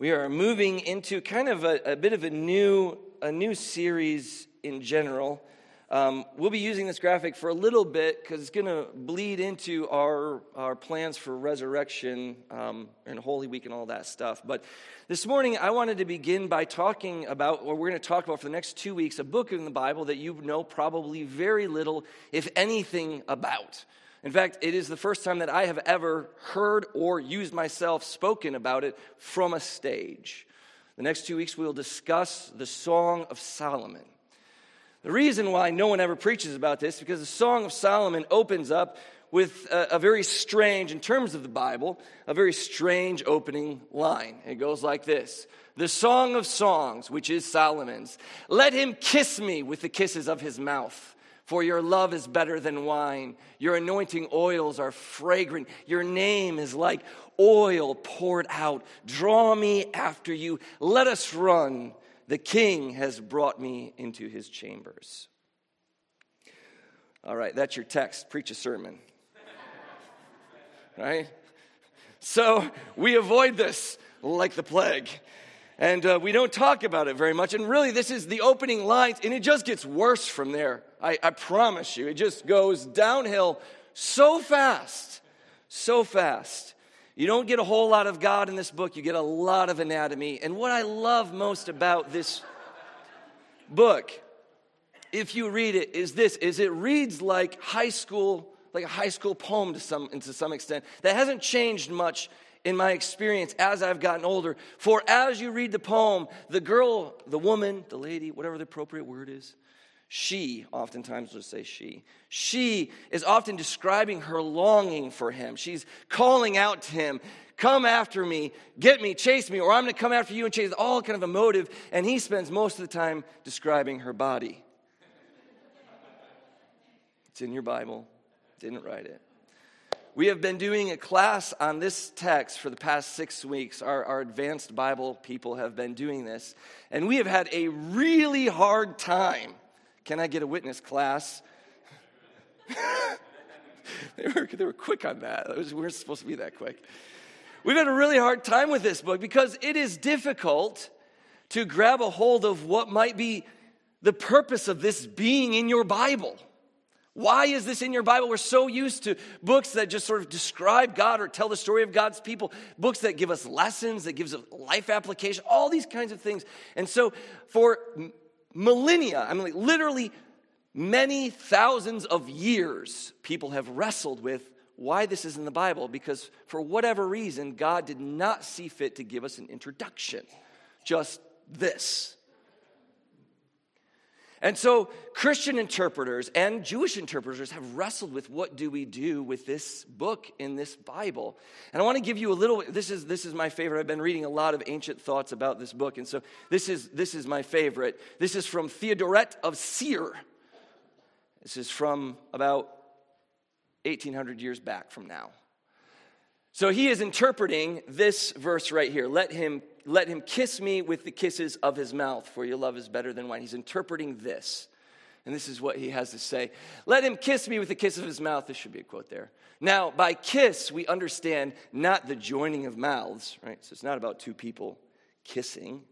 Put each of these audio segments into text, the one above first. We are moving into kind of a bit of a new series in general. We'll be using this graphic for a little bit because it's going to bleed into our plans for resurrection and Holy Week and all that stuff. But this morning, I wanted to begin by talking about what we're going to talk about for the next 2 weeks, a book in the Bible that you know probably very little, if anything, about. In fact, it is the first time that I have ever heard or used myself spoken about it from a stage. The next 2 weeks, we'll discuss the Song of Solomon. The reason why no one ever preaches about this is because the Song of Solomon opens up with a very strange, in terms of the Bible, a very strange opening line. It goes like this: "The Song of Songs, which is Solomon's, let him kiss me with the kisses of his mouth. For your love is better than wine. Your anointing oils are fragrant. Your name is like oil poured out. Draw me after you. Let us run. The king has brought me into his chambers." All right, that's your text. Preach a sermon. Right? So we avoid this like the plague. And we don't talk about it very much. And really, this is the opening lines, and it just gets worse from there. I promise you, it just goes downhill so fast, so fast. You don't get a whole lot of God in this book. You get a lot of anatomy. And what I love most about this book, if you read it, is this: is it reads like high school, like a high school poem to some extent. That hasn't changed much in my experience as I've gotten older. For as you read the poem, the girl, the woman, the lady, whatever the appropriate word is, she, oftentimes we'll say she is often describing her longing for him. She's calling out to him, "Come after me, get me, chase me, or I'm going to come after you and chase," all kind of emotive, and he spends most of the time describing her body. It's in your Bible. Didn't write it. We have been doing a class on this text for the past 6 weeks. Our advanced Bible people have been doing this. And we have had a really hard time. Can I get a witness, class? They were quick on that. We weren't supposed to be that quick. We've had a really hard time with this book because it is difficult to grab a hold of what might be the purpose of this being in your Bible. Why is this in your Bible? We're so used to books that just sort of describe God or tell the story of God's people, books that give us lessons, that gives us life application, all these kinds of things. And so for millennia, I mean, like literally many thousands of years, people have wrestled with why this is in the Bible, because for whatever reason, God did not see fit to give us an introduction, just this. And so Christian interpreters and Jewish interpreters have wrestled with what do we do with this book in this Bible. And I want to give you a little, this is my favorite. I've been reading a lot of ancient thoughts about this book, and so this is my favorite. This is from Theodoret of Cyr. This is from about 1,800 years back from now. So he is interpreting this verse right here. Let him kiss me with the kisses of his mouth, for your love is better than wine. He's interpreting this, and this is what he has to say. Let him kiss me with the kiss of his mouth. This should be a quote there. Now, by kiss, we understand not the joining of mouths, right? So it's not about two people kissing,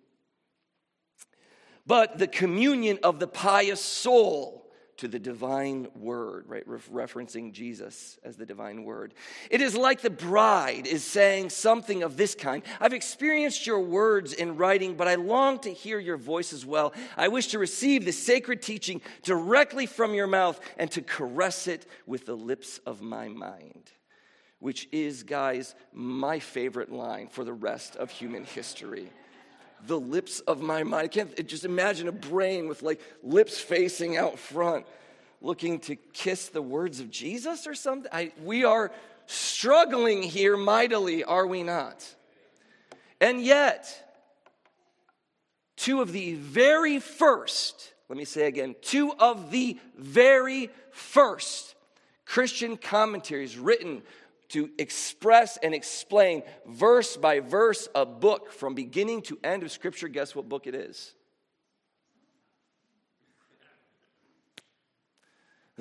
but the communion of the pious soul to the divine word, right? Referencing Jesus as the divine word. It is like the bride is saying something of this kind: "I've experienced your words in writing, but I long to hear your voice as well. I wish to receive the sacred teaching directly from your mouth and to caress it with the lips of my mind," which is, guys, my favorite line for the rest of human history. The lips of my mind. I can't just imagine a brain with like lips facing out front, looking to kiss the words of Jesus or something. We are struggling here mightily, are we not? And yet, two of the very first Christian commentaries written to express and explain verse by verse a book from beginning to end of Scripture. Guess what book it is?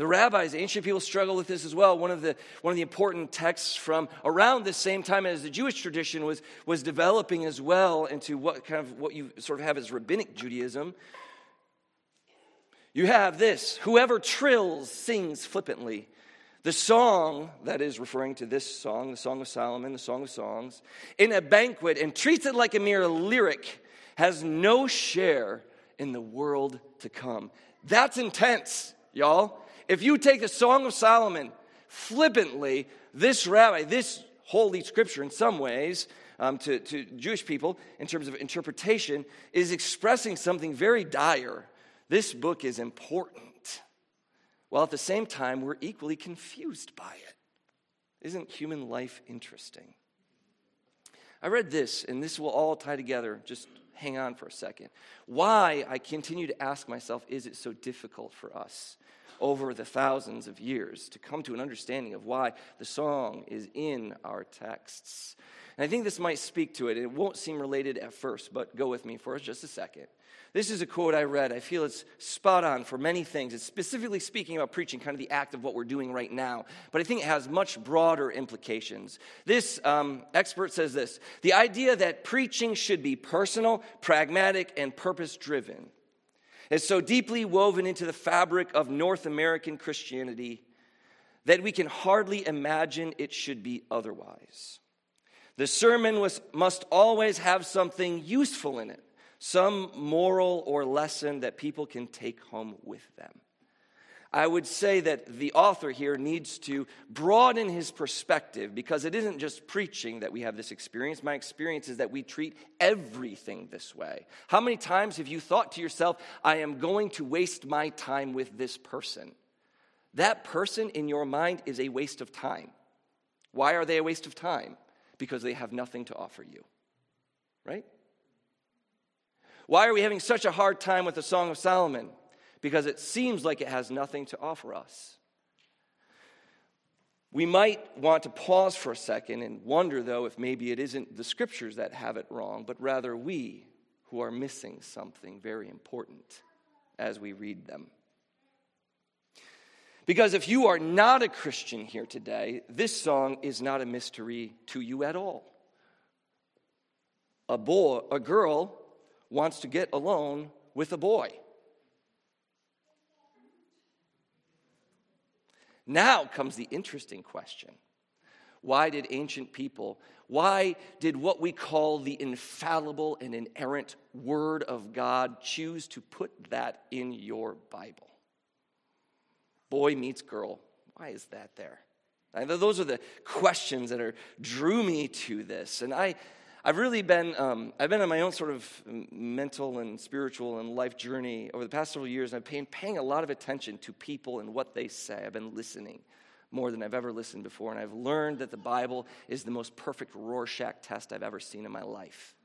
The rabbis, ancient people, struggle with this as well. One of the important texts from around this same time as the Jewish tradition was developing as well into what you sort of have as rabbinic Judaism. You have this: whoever trills sings flippantly. The song, that is referring to this song, the Song of Solomon, the Song of Songs, in a banquet and treats it like a mere lyric, has no share in the world to come. That's intense, y'all. If you take the Song of Solomon flippantly, this rabbi, this holy scripture in some ways, to Jewish people in terms of interpretation, is expressing something very dire. This book is important. While at the same time, we're equally confused by it. Isn't human life interesting? I read this, and this will all tie together. Just hang on for a second. Why, I continue to ask myself, is it so difficult for us over the thousands of years to come to an understanding of why the song is in our texts? And I think this might speak to it. It won't seem related at first, but go with me for just a second. This is a quote I read. I feel it's spot on for many things. It's specifically speaking about preaching, kind of the act of what we're doing right now. But I think it has much broader implications. This expert says this: the idea that preaching should be personal, pragmatic, and purpose-driven is so deeply woven into the fabric of North American Christianity that we can hardly imagine it should be otherwise. The sermon must always have something useful in it, some moral or lesson that people can take home with them. I would say that the author here needs to broaden his perspective, because it isn't just preaching that we have this experience. My experience is that we treat everything this way. How many times have you thought to yourself, I am going to waste my time with this person? That person in your mind is a waste of time. Why are they a waste of time? Because they have nothing to offer you, right? Why are we having such a hard time with the Song of Solomon? Because it seems like it has nothing to offer us. We might want to pause for a second and wonder, though, if maybe it isn't the scriptures that have it wrong, but rather we who are missing something very important as we read them. Because if you are not a Christian here today, this song is not a mystery to you at all. A girl wants to get alone with a boy. Now comes the interesting question. Why did what we call the infallible and inerrant Word of God choose to put that in your Bible? Boy meets girl. Why is that there? Those are the questions that drew me to this. And I've really been, I've been on my own sort of mental and spiritual and life journey over the past several years. And I've been paying a lot of attention to people and what they say. I've been listening more than I've ever listened before. And I've learned that the Bible is the most perfect Rorschach test I've ever seen in my life.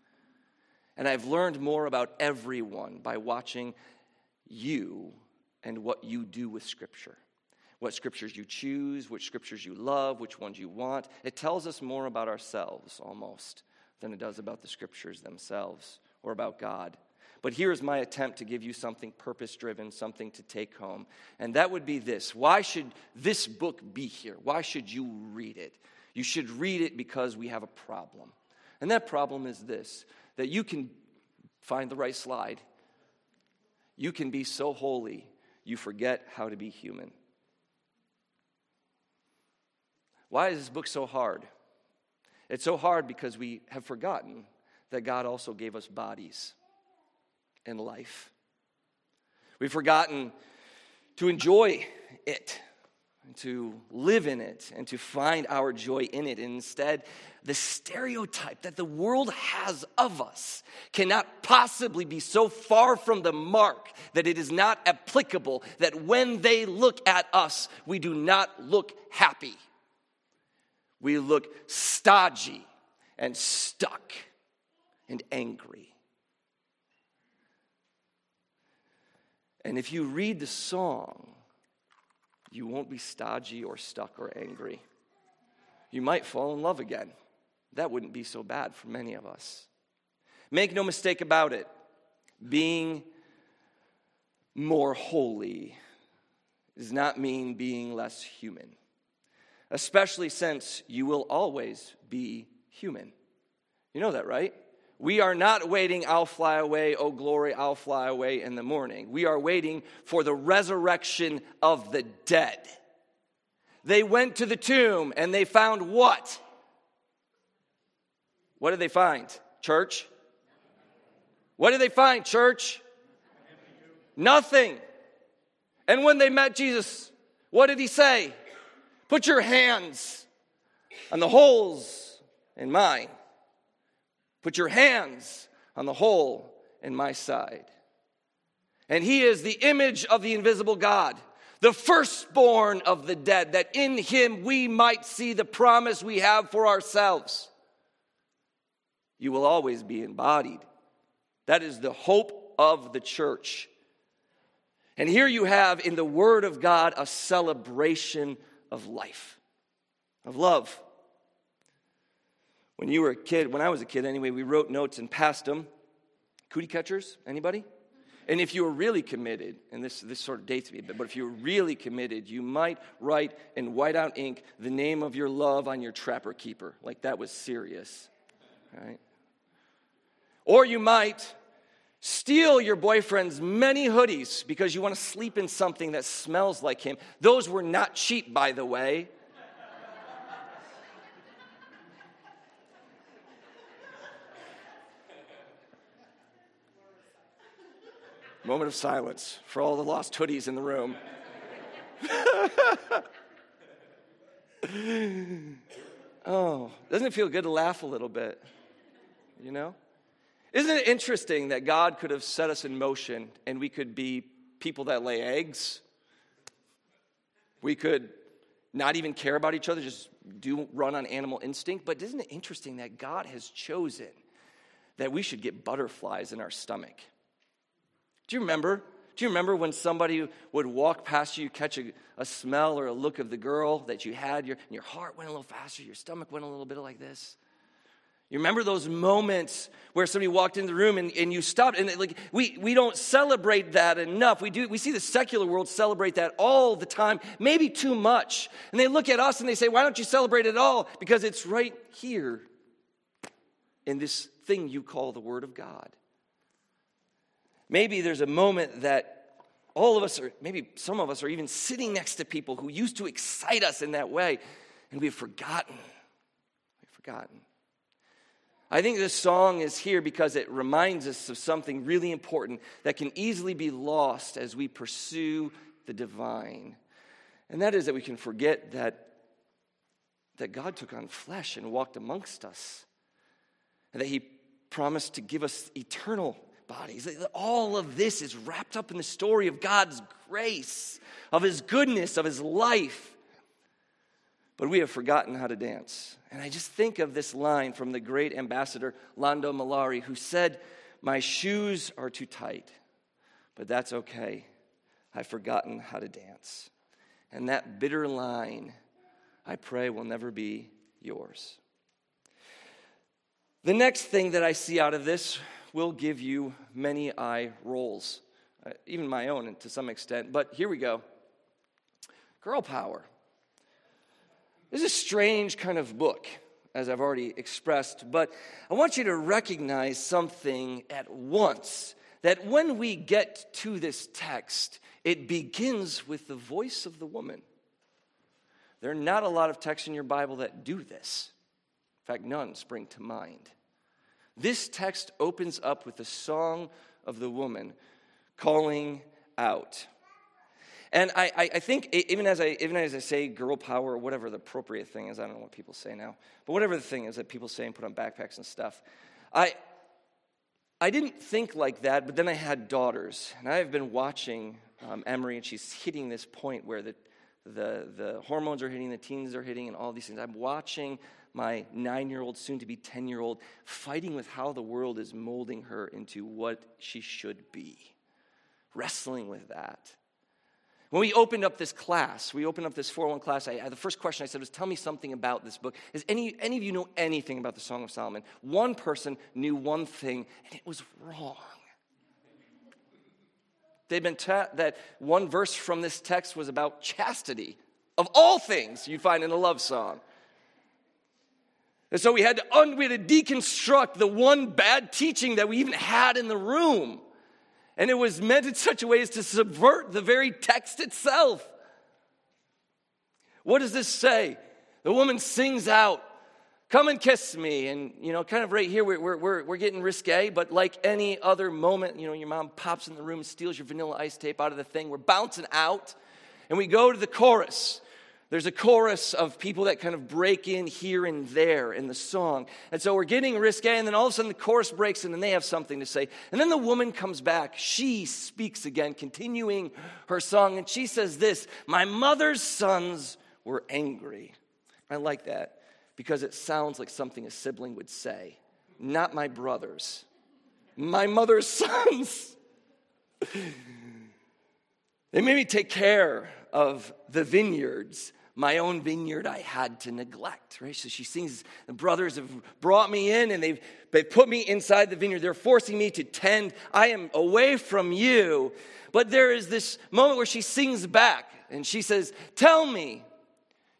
And I've learned more about everyone by watching you and what you do with Scripture. What scriptures you choose, which scriptures you love, which ones you want. It tells us more about ourselves, almost, than it does about the scriptures themselves or about God. But here is my attempt to give you something purpose-driven, something to take home. And that would be this. Why should this book be here? Why should you read it? You should read it because we have a problem. And that problem is this: that you can find the right slide. You can be so holy you forget how to be human. Why is this book so hard? It's so hard because we have forgotten that God also gave us bodies and life. We've forgotten to enjoy it, to live in it, and to find our joy in it. And instead, the stereotype that the world has of us cannot possibly be so far from the mark that it is not applicable, that when they look at us, we do not look happy. We look stodgy and stuck and angry. And if you read the song, you won't be stodgy or stuck or angry. You might fall in love again. That wouldn't be so bad for many of us. Make no mistake about it, being more holy does not mean being less human, especially since you will always be human. You know that, right? We are not waiting, I'll fly away, oh glory, I'll fly away in the morning. We are waiting for the resurrection of the dead. They went to the tomb and they found what? What did they find, church? What did they find, church? Nothing. And when they met Jesus, what did he say? Put your hands on the holes in mine. Put your hands on the hole in my side. And he is the image of the invisible God, the firstborn of the dead, that in him we might see the promise we have for ourselves. You will always be embodied. That is the hope of the church. And here you have in the Word of God a celebration of life, of love. When you were a kid, when I was a kid anyway, we wrote notes and passed them. Cootie catchers, anybody? And if you were really committed, and this sort of dates me a bit, but if you were really committed, you might write in whiteout ink the name of your love on your trapper keeper. Like that was serious, right? Or you might steal your boyfriend's many hoodies because you want to sleep in something that smells like him. Those were not cheap, by the way. Moment of silence for all the lost hoodies in the room. Oh, doesn't it feel good to laugh a little bit? You know? Isn't it interesting that God could have set us in motion and we could be people that lay eggs? We could not even care about each other, just run on animal instinct. But isn't it interesting that God has chosen that we should get butterflies in our stomach? Do you remember? Do you remember when somebody would walk past you, catch a smell or a look of the girl that you had, and your heart went a little faster, your stomach went a little bit like this? You remember those moments where somebody walked into the room and you stopped? And like we don't celebrate that enough. We see the secular world celebrate that all the time, maybe too much. And they look at us and they say, why don't you celebrate it all? Because it's right here in this thing you call the Word of God. Maybe there's a moment that all of us, or maybe some of us, are even sitting next to people who used to excite us in that way, and we've forgotten. I think this song is here because it reminds us of something really important that can easily be lost as we pursue the divine. And that is that we can forget that God took on flesh and walked amongst us, and that he promised to give us eternal bodies. All of this is wrapped up in the story of God's grace, of his goodness, of his life. But we have forgotten how to dance. And I just think of this line from the great ambassador Lando Malari, who said, my shoes are too tight, but that's okay. I've forgotten how to dance. And that bitter line, I pray, will never be yours. The next thing that I see out of this will give you many eye rolls, even my own to some extent. But here we go. Girl power. This is a strange kind of book, as I've already expressed, but I want you to recognize something at once, that when we get to this text, it begins with the voice of the woman. There are not a lot of texts in your Bible that do this. In fact, none spring to mind. This text opens up with the song of the woman calling out. And I think even as I say girl power or whatever the appropriate thing is, I don't know what people say now, but whatever the thing is that people say and put on backpacks and stuff, I didn't think like that, but then I had daughters, and I've been watching Emery, and she's hitting this point where the hormones are hitting, the teens are hitting, and all these things. I'm watching my 9-year-old, soon to be 10-year-old, fighting with how the world is molding her into what she should be, wrestling with that. When we opened up this class, we opened up this 401 class, the first question I said was, tell me something about this book. Does any of you know anything about the Song of Solomon? One person knew one thing, and it was wrong. They'd been taught that one verse from this text was about chastity, of all things you find in a love song. And so we had to deconstruct the one bad teaching that we even had in the room. And it was meant in such a way as to subvert the very text itself. What does this say? The woman sings out, "Come and kiss me." And, you know, kind of right here, we're getting risque, but like any other moment, you know, your mom pops in the room and steals your Vanilla Ice tape out of the thing. We're bouncing out, and we go to the chorus. There's a chorus of people that kind of break in here and there in the song. And so we're getting risque, and then all of a sudden the chorus breaks in, and they have something to say. And then the woman comes back. She speaks again, continuing her song, and she says this, "My mother's sons were angry." I like that because it sounds like something a sibling would say. Not my brothers. My mother's sons. They made me take care of the vineyards. My own vineyard I had to neglect, right? So she sings, the brothers have brought me in and they've put me inside the vineyard. They're forcing me to tend. I am away from you. But there is this moment where she sings back and she says, "Tell me,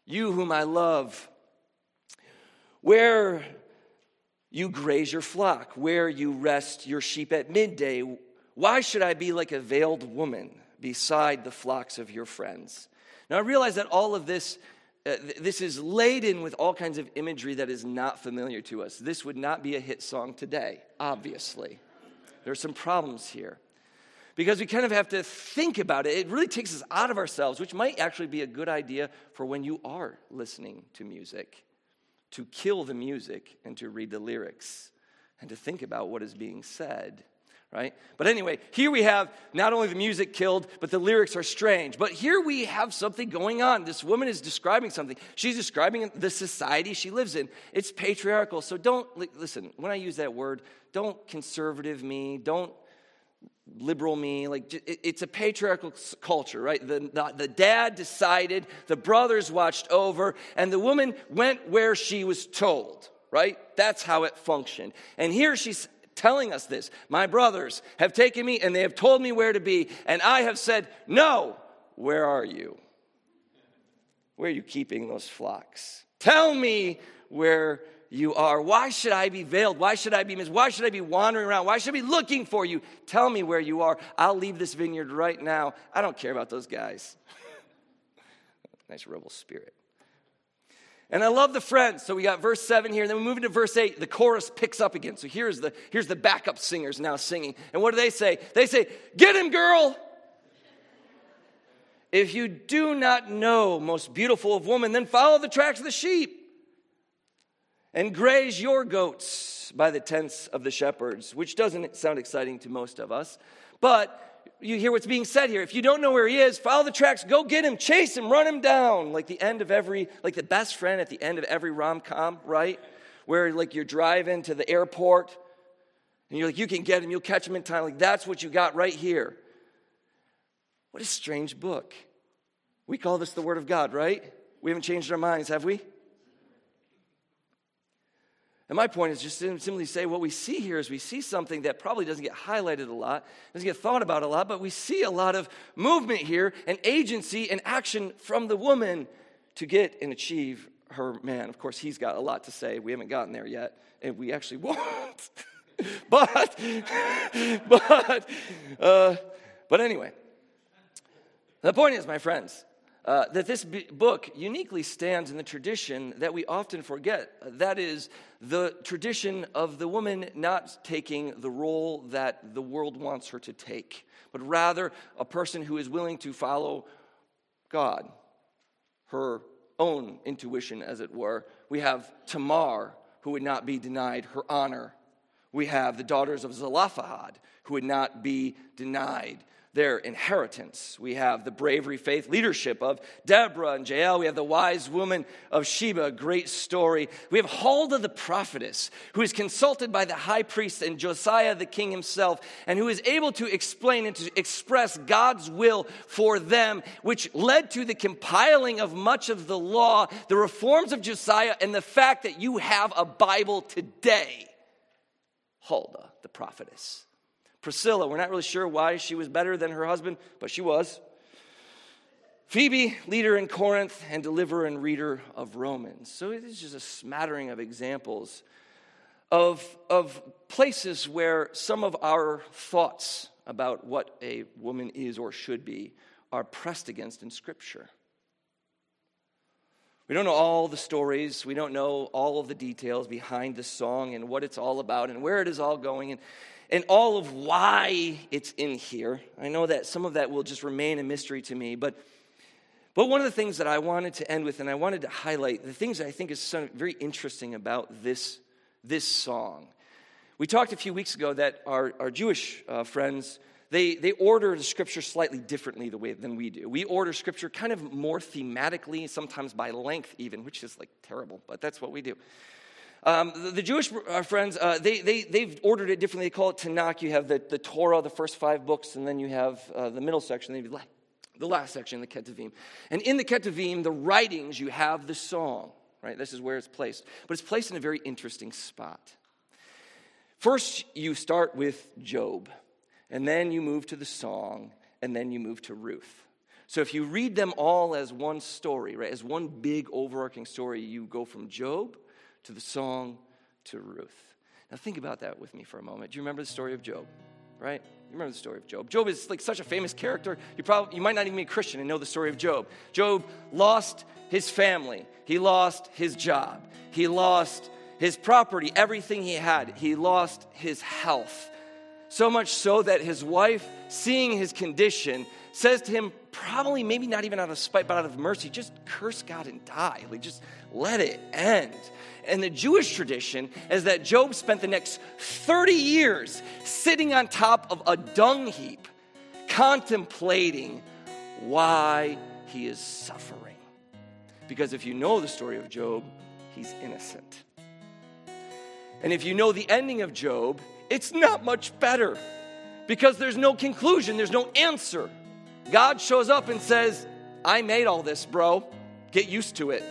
you whom I love, where you graze your flock, where you rest your sheep at midday. Why should I be like a veiled woman beside the flocks of your friends?" Now I realize that all of this, this is laden with all kinds of imagery that is not familiar to us. This would not be a hit song today, obviously. There are some problems here. Because we kind of have to think about it. It really takes us out of ourselves, which might actually be a good idea for when you are listening to music, to kill the music and to read the lyrics and to think about what is being said. Right? But anyway, here we have not only the music killed, but the lyrics are strange. But here we have something going on. This woman is describing something. She's describing the society she lives in. It's patriarchal. So don't, listen, when I use that word, don't conservative me, don't liberal me. Like, it's a patriarchal culture, right? The dad decided, the brothers watched over, and the woman went where she was told, right? That's how it functioned. And here she's telling us this. My brothers have taken me and they have told me where to be, and I have said, "No, where are you? Where are you keeping those flocks? Tell me where you are. Why should I be veiled? Why should I be missed? Why should I be wandering around? Why should I be looking for you? Tell me where you are. I'll leave this vineyard right now. I don't care about those guys." Nice rebel spirit. And I love the friends. So we got verse 7 here, and then we move into verse 8. The chorus picks up again. So here's the backup singers now singing. And what do they say? They say, "Get him, girl." "If you do not know, most beautiful of women, then follow the tracks of the sheep. And graze your goats by the tents of the shepherds," which doesn't sound exciting to most of us. But you hear what's being said here. If you don't know where he is, follow the tracks, go get him, chase him, run him down. Like the best friend at the end of every rom-com, right? Where like you're driving to the airport and you're like, you can get him, you'll catch him in time. Like that's what you got right here. What a strange book. We call this the Word of God, right? We haven't changed our minds, have we? And my point is just to simply say what we see here is we see something that probably doesn't get highlighted a lot, doesn't get thought about a lot, but we see a lot of movement here and agency and action from the woman to get and achieve her man. Of course, he's got a lot to say. We haven't gotten there yet, and we actually won't. But anyway, the point is, my friends, that this book uniquely stands in the tradition that we often forget. That is the tradition of the woman not taking the role that the world wants her to take, but rather a person who is willing to follow God, her own intuition, as it were. We have Tamar, who would not be denied her honor. We have the daughters of Zelophehad, who would not be denied their inheritance. We have the bravery, faith, leadership of Deborah and Jael. We have the wise woman of Sheba, great story. We have Huldah the prophetess, who is consulted by the high priest and Josiah the king himself, and who is able to explain and to express God's will for them, which led to the compiling of much of the law, the reforms of Josiah, and the fact that you have a Bible today. Huldah the prophetess. Priscilla, we're not really sure why she was better than her husband, but she was. Phoebe, leader in Corinth, and deliverer and reader of Romans. So it is just a smattering of examples of places where some of our thoughts about what a woman is or should be are pressed against in Scripture. We don't know all the stories. We don't know all of the details behind this song and what it's all about and where it is all going and all of why it's in here. I know that some of that will just remain a mystery to me, but one of the things that I wanted to end with, and I wanted to highlight the things that I think is very interesting about this song. We talked a few weeks ago that our Jewish friends, They order the Scripture slightly differently than we do. We order Scripture kind of more thematically, sometimes by length even, which is like terrible, but that's what we do. The Jewish friends, they've ordered it differently. They call it Tanakh. You have the Torah, the first 5 books, and then you have the middle section, then you have the last section, the Ketuvim. And in the Ketuvim, the writings, you have the song, right? This is where it's placed. But it's placed in a very interesting spot. First, you start with Job. And then you move to the song, and then you move to Ruth. So if you read them all as one story, right, as one big overarching story, you go from Job to the song to Ruth. Now think about that with me for a moment. Do you remember the story of Job, right? You remember the story of Job. Job is like such a famous character. You might not even be a Christian and know the story of Job. Job lost his family. He lost his job. He lost his property, everything he had. He lost his health. So much so that his wife, seeing his condition, says to him, probably maybe not even out of spite, but out of mercy, just curse God and die. Like, just let it end. And the Jewish tradition is that Job spent the next 30 years sitting on top of a dung heap, contemplating why he is suffering. Because if you know the story of Job, he's innocent. And if you know the ending of Job, it's not much better because there's no conclusion. There's no answer. God shows up and says, I made all this, bro. Get used to it.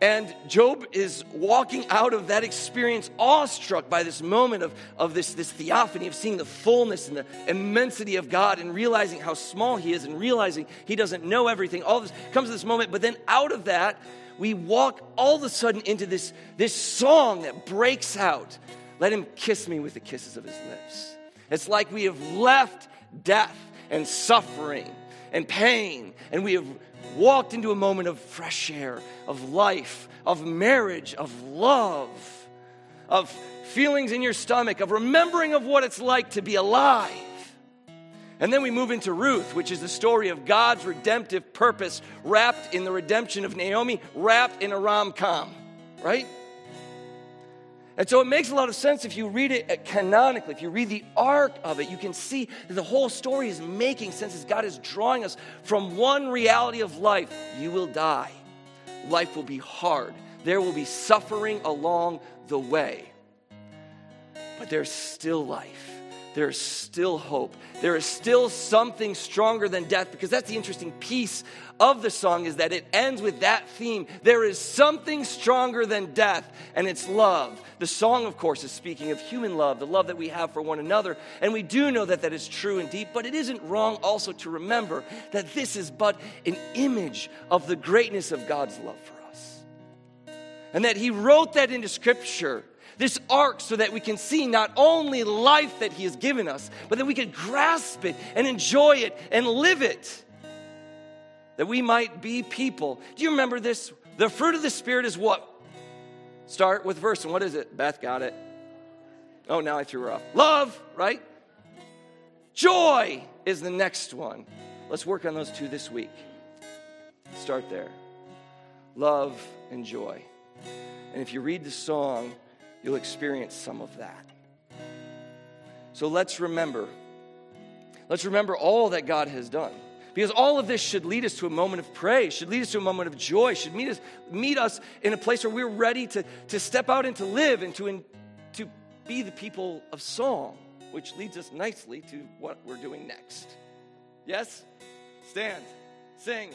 And Job is walking out of that experience awestruck by this moment of this theophany, of seeing the fullness and the immensity of God and realizing how small he is and realizing he doesn't know everything. All this comes to this moment, but then out of that, we walk all of a sudden into this song that breaks out. Let him kiss me with the kisses of his lips. It's like we have left death and suffering and pain, and we have walked into a moment of fresh air, of life, of marriage, of love, of feelings in your stomach, of remembering of what it's like to be alive. And then we move into Ruth, which is the story of God's redemptive purpose wrapped in the redemption of Naomi, wrapped in a rom-com, right? And so it makes a lot of sense if you read it canonically, if you read the arc of it, you can see that the whole story is making sense as God is drawing us from one reality of life. You will die. Life will be hard. There will be suffering along the way. But there's still life. There's still hope. There is still something stronger than death, because that's the interesting piece of the song, is that it ends with that theme. There is something stronger than death, and it's love. The song, of course, is speaking of human love, the love that we have for one another, and we do know that that is true and deep, but it isn't wrong also to remember that this is but an image of the greatness of God's love for us, and that he wrote that into Scripture, this arc, so that we can see not only life that he has given us, but that we can grasp it and enjoy it and live it, that we might be people. Do you remember this? The fruit of the Spirit is what? Start with verse, and what is it? Beth got it. Oh, now I threw her off. Love, right? Joy is the next one. Let's work on those two this week. Start there. Love and joy. And if you read the song, you'll experience some of that. So let's remember. Let's remember all that God has done. Because all of this should lead us to a moment of praise, should lead us to a moment of joy, should meet us in a place where we're ready to step out and to live and to be the people of song, which leads us nicely to what we're doing next. Yes? Stand. Sing.